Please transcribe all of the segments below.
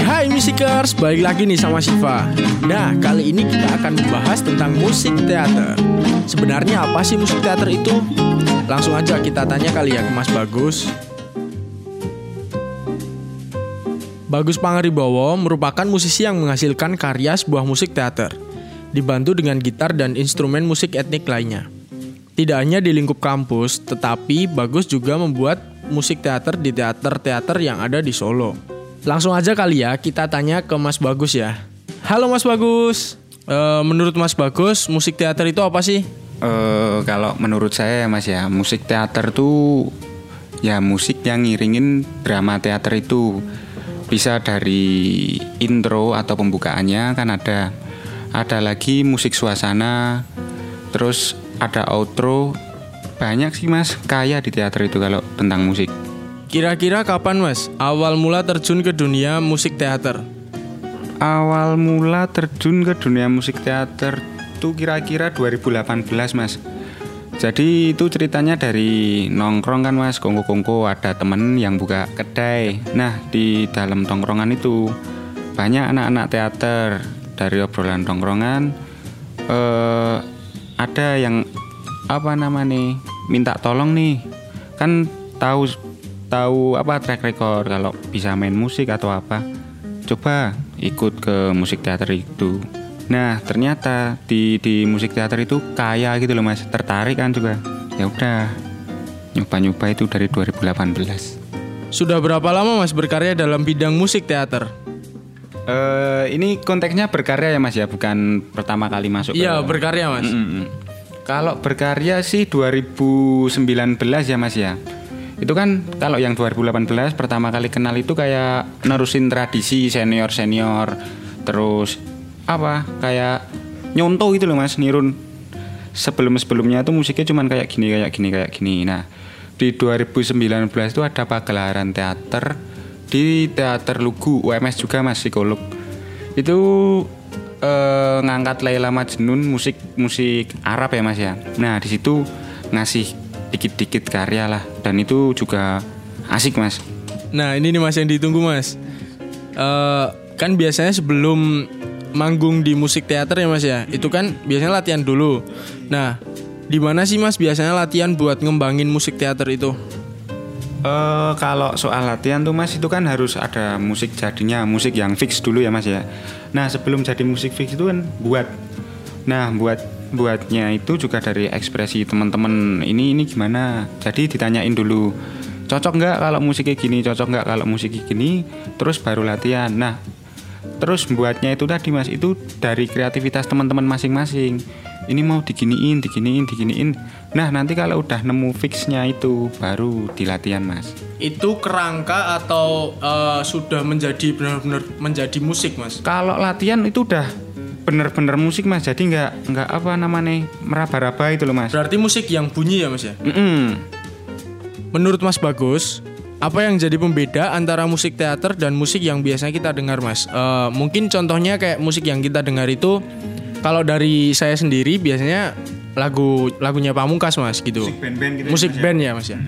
Hai musikers, balik lagi nih sama Siva. Nah, kali ini kita akan membahas tentang musik teater. Sebenarnya apa sih musik teater itu? Langsung aja kita tanya kali ya ke Mas Bagus. Bagus Panggaribowo merupakan musisi yang menghasilkan karya sebuah musik teater, dibantu dengan gitar dan instrumen musik etnik lainnya. Tidak hanya di lingkup kampus, tetapi Bagus juga membuat musik teater di teater-teater yang ada di Solo. Langsung aja kali ya, kita tanya ke Mas Bagus ya. Halo Mas Bagus, menurut Mas Bagus, musik teater itu apa sih? Kalau menurut saya Mas ya, musik teater tuh ya musik yang ngiringin drama teater itu. Bisa dari intro atau pembukaannya kan ada. Ada lagi musik suasana, terus ada outro. Banyak sih Mas, kaya di teater itu kalau tentang musik. Kira-kira kapan Mas awal mula terjun ke dunia musik teater? Awal mula terjun ke dunia musik teater itu kira-kira 2018 Mas. Jadi itu ceritanya dari nongkrong kan Mas, kongko-kongko ada temen yang buka kedai. Nah di dalam tongkrongan itu banyak anak-anak teater. Dari obrolan tongkrongan ada yang minta tolong nih. Kan tahu apa track record kalau bisa main musik atau apa, coba ikut ke musik teater itu. Nah ternyata di musik teater itu kaya gitu loh Mas, tertarik kan juga. Ya udah nyoba itu dari 2018. Sudah berapa lama Mas berkarya dalam bidang musik teater? Ini konteksnya berkarya ya Mas ya, bukan pertama kali masuk. Iya berkarya Mas. Kalau berkarya sih 2019 ya Mas ya. Itu kan kalau yang 2018 pertama kali kenal itu kayak nerusin tradisi senior-senior. Terus kayak nyontoh gitu loh Mas, nirun. Sebelum-sebelumnya itu musiknya cuman kayak gini. Nah di 2019 itu ada pagelaran teater di Teater Lugu, UMS juga Mas, psikolog. Itu ngangkat Laila Majnun, musik Arab ya Mas ya. Nah di situ ngasih dikit-dikit karya lah, dan itu juga asik Mas. Nah ini nih Mas yang ditunggu Mas. Kan biasanya sebelum manggung di musik teater ya Mas ya, itu kan biasanya latihan dulu. Nah di mana sih Mas biasanya latihan buat ngembangin musik teater itu? Kalau soal latihan tuh Mas, itu kan harus ada musik jadinya, musik yang fix dulu ya Mas ya. Nah sebelum jadi musik fix itu kan buatnya itu juga dari ekspresi teman-teman, ini gimana. Jadi ditanyain dulu, cocok nggak kalau musiknya gini, terus baru latihan. Nah terus buatnya itu tadi Mas, itu dari kreativitas teman-teman masing-masing. Ini mau diginiin. Nah nanti kalau udah nemu fixnya itu baru di latihan Mas. Itu kerangka atau sudah menjadi benar-benar menjadi musik Mas? Kalau latihan itu udah bener-bener musik Mas, jadi nggak meraba-raba itu loh Mas. Berarti musik yang bunyi ya Mas ya. Menurut Mas Bagus, apa yang jadi pembeda antara musik teater dan musik yang biasanya kita dengar Mas? Mungkin contohnya kayak musik yang kita dengar itu, kalau dari saya sendiri biasanya lagunya Pamungkas Mas gitu. Musik band-band gitu. Musik band ya Mas ya.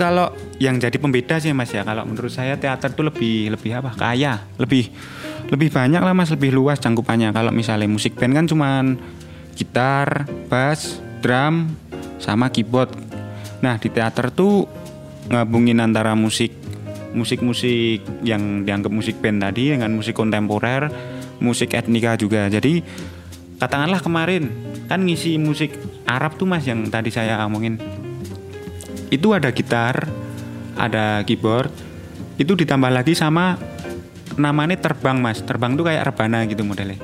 Kalau yang jadi pembeda sih Mas ya, kalau menurut saya teater tuh lebih kaya, lebih banyak lah Mas, lebih luas cangkupannya. Kalau misalnya musik band kan cuman gitar, bass, drum, sama keyboard. Nah di teater tuh ngabungin antara musik yang dianggap musik band tadi dengan musik kontemporer, musik etnika juga. Jadi katakanlah kemarin kan ngisi musik Arab tuh Mas yang tadi saya ngomongin, itu ada gitar, ada keyboard, itu ditambah lagi sama namanya terbang Mas. Terbang tuh kayak rebana gitu modelnya.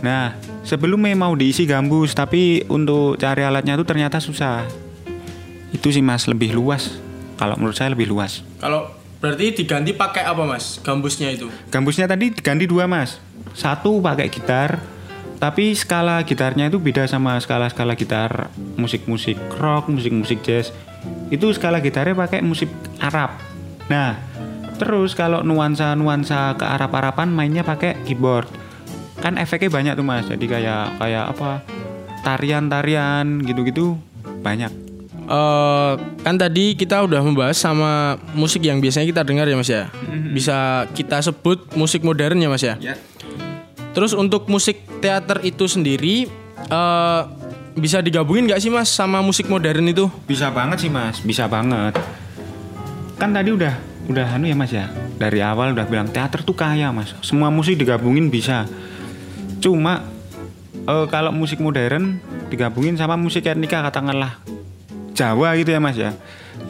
Nah sebelumnya mau diisi gambus, tapi untuk cari alatnya tuh ternyata susah. Itu sih Mas, lebih luas. Kalau menurut saya lebih luas. Kalau berarti diganti pakai apa Mas gambusnya itu? Gambusnya tadi diganti 2 Mas. Satu pakai gitar, tapi skala gitarnya itu beda sama skala-skala gitar musik-musik rock, musik-musik jazz. Itu skala gitarnya pakai musik Arab. Nah terus kalau nuansa-nuansa ke Arab-Araban mainnya pakai keyboard. Kan efeknya banyak tuh Mas. Jadi kayak tarian-tarian gitu-gitu banyak. Kan tadi kita udah membahas sama musik yang biasanya kita dengar ya Mas ya. Bisa kita sebut musik modern ya Mas ya. Yeah. Terus untuk musik teater itu sendiri bisa digabungin gak sih Mas sama musik modern itu? Bisa banget sih Mas, bisa banget. Kan tadi udah anu ya Mas ya. Dari awal udah bilang teater tuh kaya Mas. Semua musik digabungin bisa. Cuma kalau musik modern digabungin sama musik etnika katakanlah Jawa gitu ya Mas ya.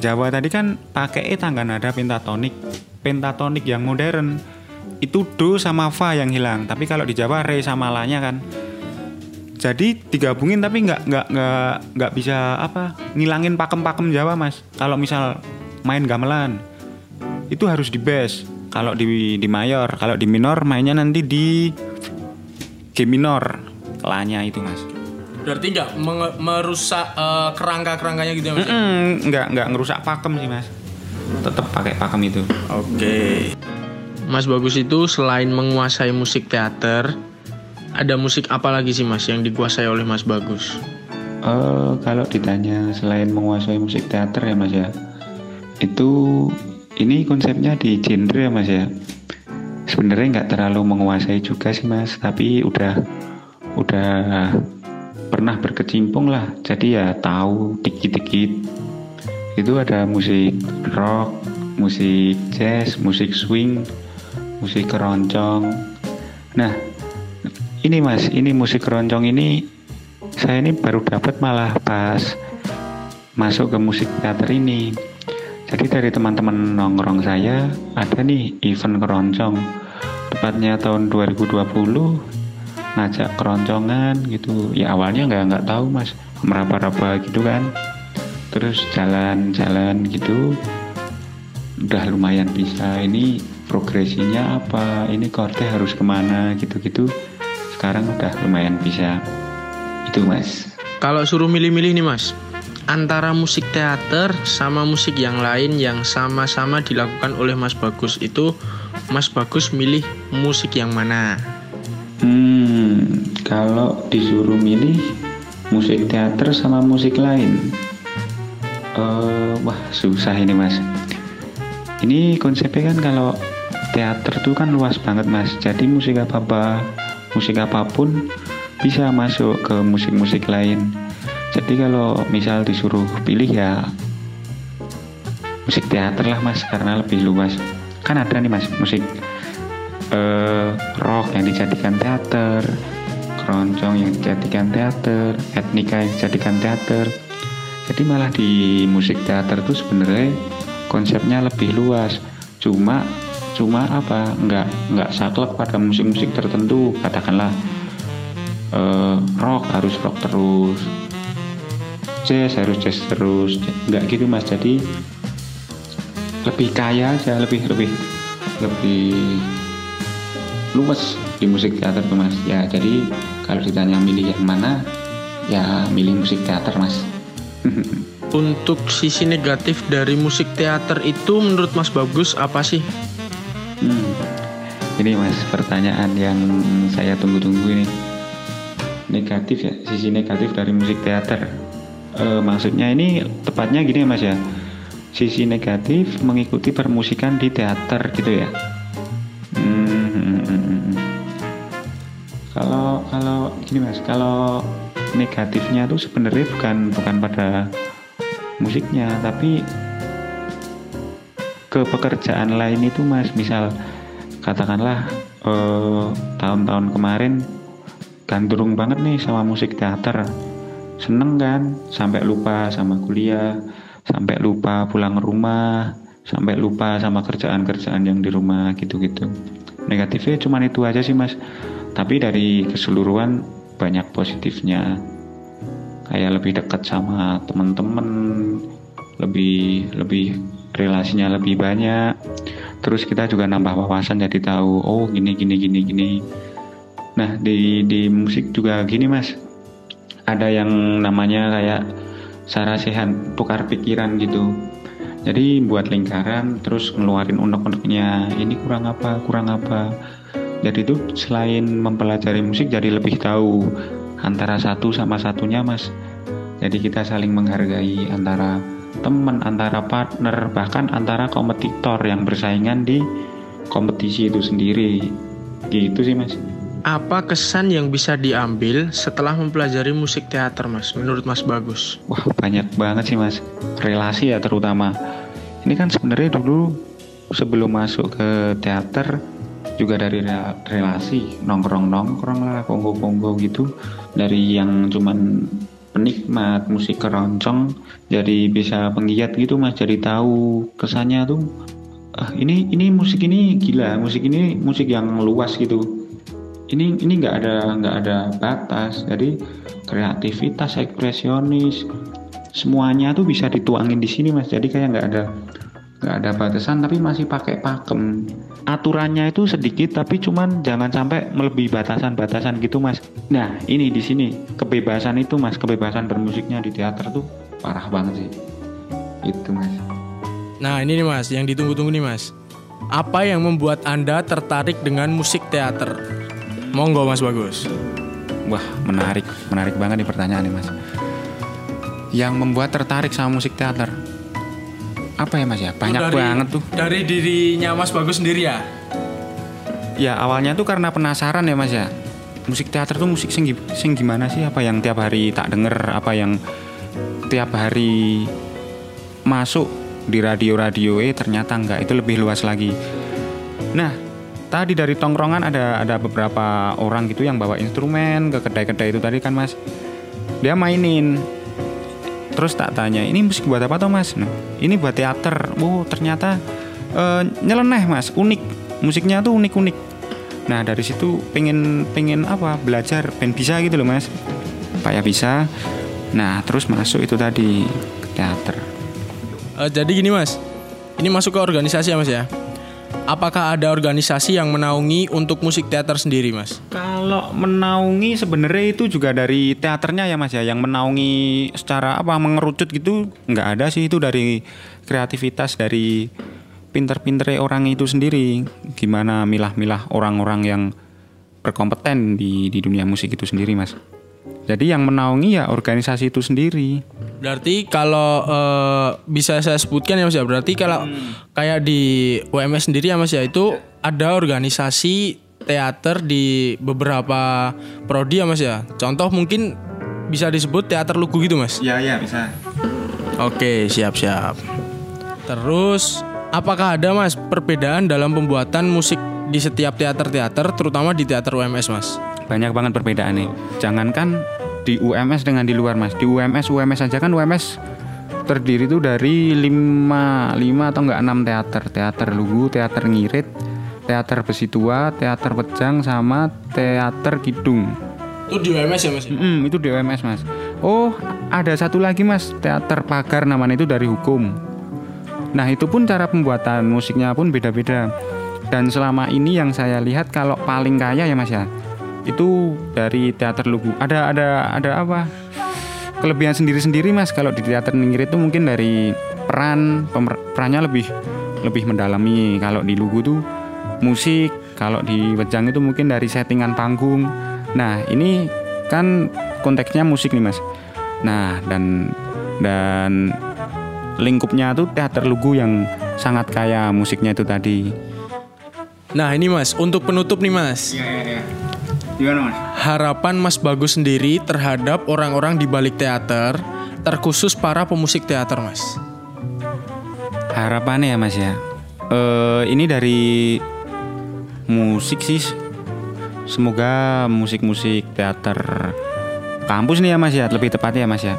Jawa tadi kan pakai tangga nada pentatonik. Pentatonik yang modern itu do sama fa yang hilang. Tapi kalau di Jawa re sama lanya kan. Jadi digabungin tapi nggak bisa apa ngilangin pakem-pakem Jawa Mas. Kalau misal main gamelan itu harus di bass. Kalau di mayor, kalau di minor mainnya nanti di G minor lanya itu Mas. Berarti nggak merusak kerangka-kerangkanya gitu ya Mas? Nggak ngerusak pakem sih Mas. Tetap pakai pakem itu. Oke. Mas Bagus itu selain menguasai musik teater, ada musik apa lagi sih Mas yang dikuasai oleh Mas Bagus? Kalau ditanya selain menguasai musik teater ya Mas ya, itu ini konsepnya di genre ya Mas ya. Sebenarnya nggak terlalu menguasai juga sih Mas, tapi udah pernah berkecimpung lah, jadi ya tahu dikit-dikit. Itu ada musik rock, musik jazz, musik swing, musik keroncong. Nah ini Mas, ini musik keroncong ini saya ini baru dapat malah pas masuk ke musik teater ini. Jadi dari teman-teman nongkrong saya ada nih event keroncong, tepatnya tahun 2020 ngajak keroncongan gitu ya. Awalnya nggak tahu Mas, meraba-raba gitu kan, terus jalan-jalan gitu udah lumayan bisa ini progresinya apa, ini chordnya harus kemana gitu-gitu. Sekarang udah lumayan bisa itu Mas. Kalau suruh milih-milih nih Mas antara musik teater sama musik yang lain yang sama-sama dilakukan oleh Mas Bagus, itu Mas Bagus milih musik yang mana? Kalau disuruh milih musik teater sama musik lain, wah susah ini Mas. Ini konsepnya kan kalau teater tuh kan luas banget Mas. Jadi musik apapun bisa masuk ke musik-musik lain. Jadi kalau misal disuruh pilih ya musik teater lah Mas, karena lebih luas. Kan ada nih Mas musik rock yang dijadikan teater, keroncong yang dijadikan teater, etnika yang dijadikan teater. Jadi malah di musik teater tuh sebenarnya konsepnya lebih luas. Cuma apa? Enggak saklek pada musik-musik tertentu. Katakanlah rock harus rock terus, jazz harus jazz terus. Enggak gitu Mas. Jadi lebih kaya aja, lebih luas di musik teater tuh Mas ya. Jadi kalau ditanya milih yang mana ya milih musik teater Mas. Untuk sisi negatif dari musik teater itu menurut Mas Bagus apa sih? Ini Mas pertanyaan yang saya tunggu-tunggu ini. Negatif ya, sisi negatif dari musik teater. Maksudnya ini tepatnya gini ya Mas ya, sisi negatif mengikuti permusikan di teater gitu ya. Kalau gini Mas, kalau negatifnya tuh sebenarnya bukan pada musiknya, tapi ke pekerjaan lain itu Mas. Misal katakanlah tahun-tahun kemarin gandrung banget nih sama musik teater, seneng kan, sampai lupa sama kuliah, sampai lupa pulang rumah, sampai lupa sama kerjaan-kerjaan yang di rumah gitu-gitu. Negatifnya cuma itu aja sih Mas. Tapi dari keseluruhan banyak positifnya, kayak lebih dekat sama teman-teman, lebih relasinya lebih banyak. Terus kita juga nambah wawasan, jadi tahu oh gini. Nah di musik juga gini Mas, ada yang namanya kayak sarasehan, tukar pikiran gitu. Jadi buat lingkaran terus ngeluarin unek-uneknya, ini kurang apa. Jadi itu selain mempelajari musik jadi lebih tahu antara satu sama satunya Mas. Jadi kita saling menghargai antara teman, antara partner, bahkan antara kompetitor yang bersaingan di kompetisi itu sendiri. Gitu sih, Mas. Apa kesan yang bisa diambil setelah mempelajari musik teater, Mas, menurut Mas Bagus? Wah, banyak banget sih, Mas. Relasi ya terutama. Ini kan sebenarnya dulu sebelum masuk ke teater juga dari relasi, nongkrong-nongkrong lah, konggo-konggo gitu. Dari yang cuman penikmat musik keroncong jadi bisa penggiat gitu, Mas. Jadi tahu kesannya tuh, ini musik ini gila, musik ini musik yang luas gitu. Ini nggak ada batas, jadi kreativitas, ekspresionis, semuanya tuh bisa dituangin di sini, Mas. Jadi kayak nggak ada batasan, tapi masih pakai pakem. Aturannya itu sedikit, tapi cuman jangan sampai melebihi batasan-batasan gitu, Mas. Nah, ini di sini kebebasan itu, Mas, kebebasan bermusiknya di teater tuh parah banget sih, itu, Mas. Nah, ini nih, Mas, yang ditunggu-tunggu nih, Mas. Apa yang membuat Anda tertarik dengan musik teater? Monggo, Mas Bagus. Wah, menarik banget nih pertanyaan nih, Mas. Yang membuat tertarik sama musik teater apa ya, Mas ya? Banyak banget tuh. Dari dirinya Mas Bagus sendiri ya? Ya, awalnya tuh karena penasaran ya, Mas ya. Musik teater tuh musik sing gimana sih? Apa yang tiap hari tak denger? Apa yang tiap hari masuk di radio-radio? Ternyata enggak. Itu lebih luas lagi. Nah, tadi dari tongkrongan ada beberapa orang gitu yang bawa instrumen ke kedai-kedai itu tadi kan, Mas. Dia mainin. Terus tak tanya, ini musik buat apa toh, Mas? Nah, ini buat teater. Oh, ternyata nyeleneh, Mas. Unik. Musiknya tuh unik-unik. Nah, dari situ pengen apa? Belajar, pengen bisa gitu loh, Mas. Pak ya bisa. Nah, terus masuk itu tadi ke teater. Jadi gini, Mas. Ini masuk ke organisasi ya, Mas ya? Apakah ada organisasi yang menaungi untuk musik teater sendiri, Mas? Kalau menaungi sebenarnya itu juga dari teaternya ya, Mas ya. Yang menaungi secara apa mengerucut gitu nggak ada sih, itu dari kreativitas dari pinter-pintere orang itu sendiri. Gimana milah-milah orang-orang yang berkompeten di dunia musik itu sendiri, Mas. Jadi yang menaungi ya organisasi itu sendiri. Berarti kalau bisa saya sebutkan ya, Mas ya, berarti kalau kayak di UMS sendiri ya, Mas ya, itu ada organisasi teater di beberapa prodi ya, Mas ya. Contoh mungkin bisa disebut Teater Lugu gitu, Mas. Iya bisa. Oke, siap. Terus apakah ada, Mas, perbedaan dalam pembuatan musik di setiap teater-teater, terutama di teater UMS, Mas? Banyak banget perbedaan nih. Jangankan di UMS dengan di luar, Mas. Di UMS aja kan, UMS terdiri itu dari 5 atau enggak 6 teater. Teater Lugu, Teater Ngirit, Teater Besitua, Teater Bejang, sama Teater Kidung. Itu di UMS ya, Mas? Itu di UMS, Mas. Oh, ada satu lagi, Mas, Teater Pagar namanya, itu dari hukum. Nah, itu pun cara pembuatan musiknya pun beda-beda. Dan selama ini yang saya lihat kalau paling kaya ya, Mas ya, itu dari Teater Lugu. Ada apa? Kelebihan sendiri-sendiri, Mas. Kalau di Teater Ngirit itu mungkin dari perannya lebih mendalami. Kalau di Lugu tuh musik, kalau di Bejang itu mungkin dari settingan panggung. Nah, ini kan konteksnya musik nih, Mas. Nah, dan lingkupnya tuh Teater Lugu yang sangat kaya musiknya itu tadi. Nah, ini, Mas, untuk penutup nih, Mas. Iya. Gimana, Mas? Harapan Mas Bagus sendiri terhadap orang-orang di balik teater, terkhusus para pemusik teater, Mas. Harapannya ya, Mas ya, ini dari musik sih. Semoga musik-musik teater kampus nih ya, Mas ya, lebih tepatnya ya, Mas ya,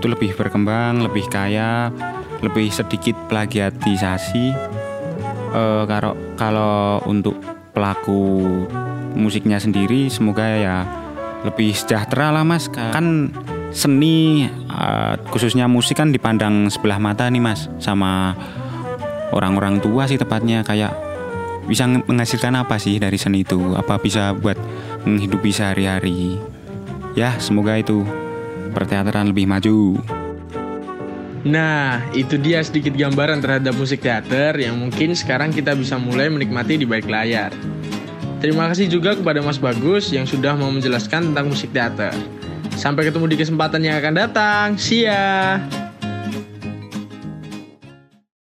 itu lebih berkembang, lebih kaya, lebih sedikit plagiatisasi. Kalau untuk pelaku musiknya sendiri semoga ya lebih sejahtera lah, Mas. Kan seni khususnya musik kan dipandang sebelah mata nih, Mas, sama orang-orang tua sih tepatnya. Kayak bisa menghasilkan apa sih dari seni itu, apa bisa buat menghidupi sehari-hari ya. Semoga itu perteateran lebih maju. Nah, itu dia sedikit gambaran terhadap musik teater yang mungkin sekarang kita bisa mulai menikmati di balik layar. Terima kasih juga kepada Mas Bagus yang sudah mau menjelaskan tentang musik teater. Sampai ketemu di kesempatan yang akan datang. See ya.